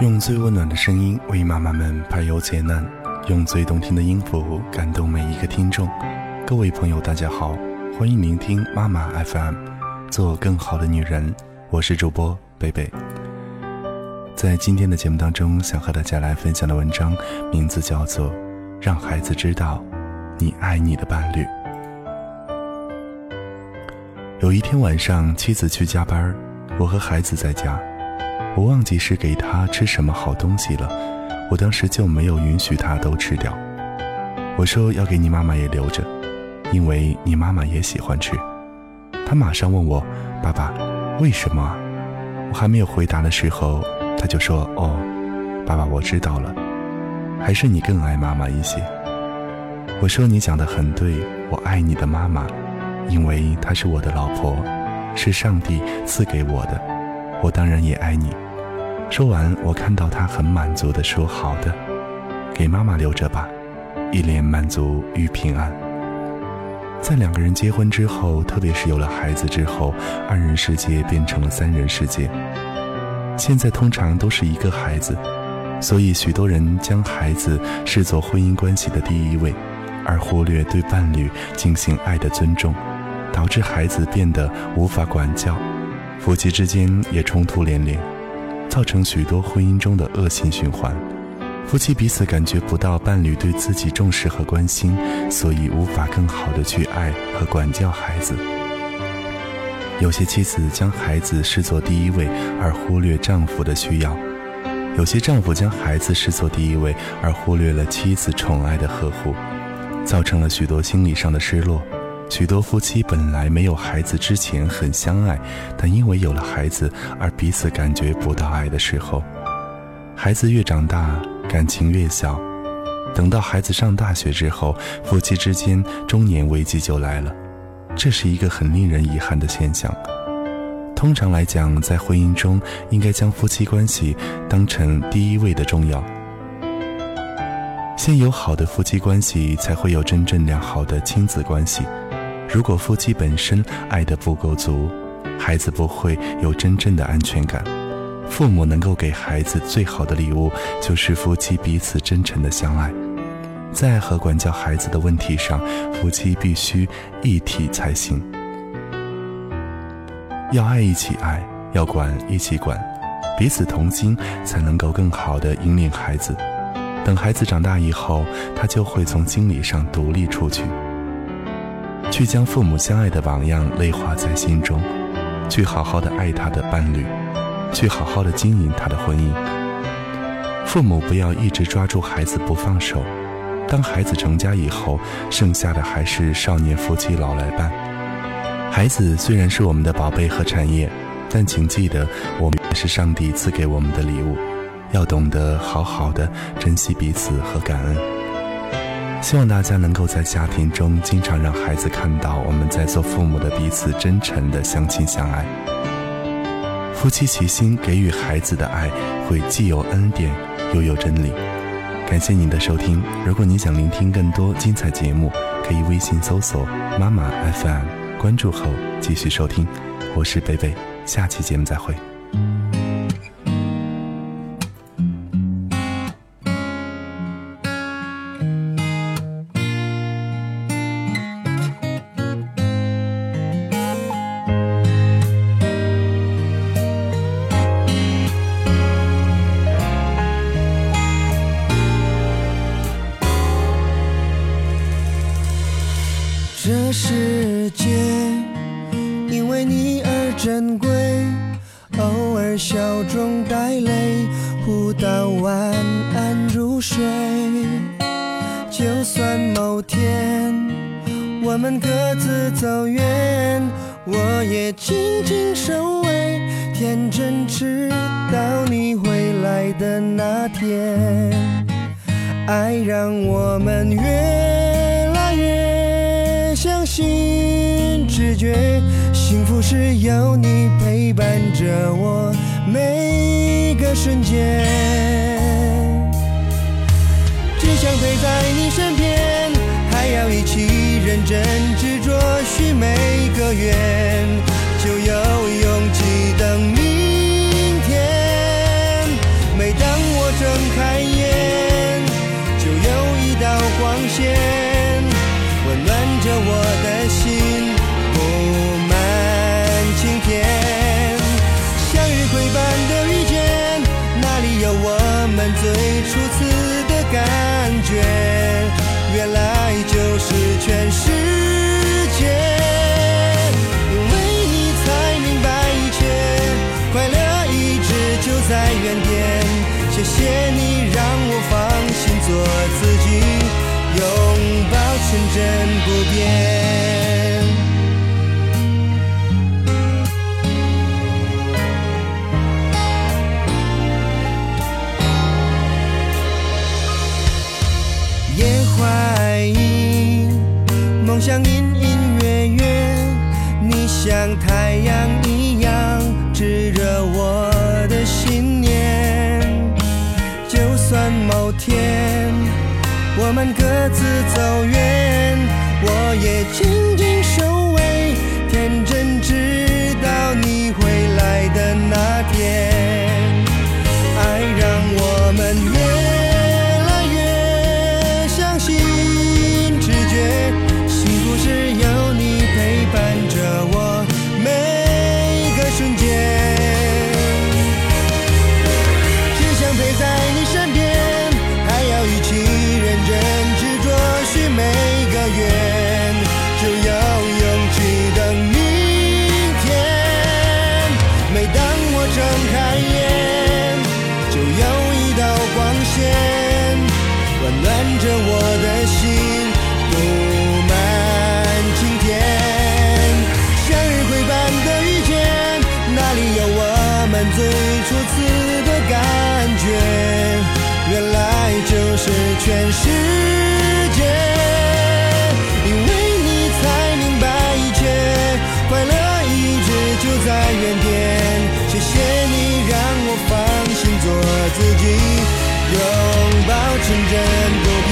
用最温暖的声音为妈妈们排忧解难，用最动听的音符感动每一个听众。各位朋友大家好，欢迎聆听妈妈 FM， 做更好的女人，我是主播贝贝。在今天的节目当中，想和大家来分享的文章名字叫做让孩子知道你爱你的伴侣。有一天晚上，妻子去加班，我和孩子在家，我忘记是给他吃什么好东西了，我当时就没有允许他都吃掉。我说要给你妈妈也留着，因为你妈妈也喜欢吃。他马上问我，爸爸，为什么啊？我还没有回答的时候，他就说，哦，爸爸我知道了，还是你更爱妈妈一些。我说你讲得很对，我爱你的妈妈，因为她是我的老婆，是上帝赐给我的，我当然也爱你。说完，我看到他很满足地说，好的，给妈妈留着吧，一脸满足与平安。在两个人结婚之后，特别是有了孩子之后，二人世界变成了三人世界。现在通常都是一个孩子，所以许多人将孩子视作婚姻关系的第一位，而忽略对伴侣进行爱的尊重，导致孩子变得无法管教，夫妻之间也冲突连连，造成许多婚姻中的恶性循环。夫妻彼此感觉不到伴侣对自己重视和关心，所以无法更好地去爱和管教孩子。有些妻子将孩子视作第一位，而忽略丈夫的需要；有些丈夫将孩子视作第一位，而忽略了妻子宠爱的呵护，造成了许多心理上的失落。许多夫妻本来没有孩子之前很相爱，但因为有了孩子而彼此感觉不到爱的时候，孩子越长大，感情越小。等到孩子上大学之后，夫妻之间中年危机就来了，这是一个很令人遗憾的现象。通常来讲，在婚姻中应该将夫妻关系当成第一位的重要，先有好的夫妻关系，才会有真正良好的亲子关系。如果夫妻本身爱得不够足，孩子不会有真正的安全感。父母能够给孩子最好的礼物，就是夫妻彼此真诚的相爱。在爱和管教孩子的问题上，夫妻必须一体才行。要爱一起爱，要管一起管，彼此同心，才能够更好地引领孩子。等孩子长大以后，他就会从心理上独立出去，去将父母相爱的榜样内化在心中，去好好的爱他的伴侣，去好好的经营他的婚姻。父母不要一直抓住孩子不放手，当孩子成家以后，剩下的还是少年夫妻老来伴。孩子虽然是我们的宝贝和产业，但请记得我们是上帝赐给我们的礼物，要懂得好好的珍惜彼此和感恩。希望大家能够在家庭中经常让孩子看到我们在做父母的彼此真诚的相亲相爱。夫妻齐心给予孩子的爱，会既有恩典又有真理。感谢您的收听，如果你想聆听更多精彩节目，可以微信搜索妈妈 FM， 关注后继续收听。我是北北，下期节目再会。这世界因为你而珍贵，偶尔笑中带泪，互道晚安入睡。就算某天我们各自走远，我也紧紧守卫，天真直到你回来的那天。爱让我们越相信直觉，幸福是有你陪伴着我每个的瞬间，只想陪在你身边，还要一起认真执着，许每个愿就有勇气等明天。每当我睁开眼，就有一道光线温暖着我的心，布满晴天。回般的遇见，哪里有我们最初次的感觉？原来就是全世界，因为你才明白一切，快乐一直就在原点。谢谢你让我放心做自己，拥抱纯真不变。怀疑梦想隐隐约约，你像太阳一样炙热我的信念。就算某天我们各自走远，我也紧紧守卫，天真直到你回来的那天。爱让我们越全世界，因为你才明白一切，快乐一直就在原点。谢谢你让我放心做自己，拥抱纯真不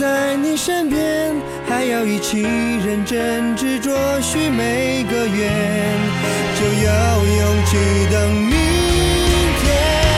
在你身边，还要一起认真执着，许每个愿，就有勇气等明天。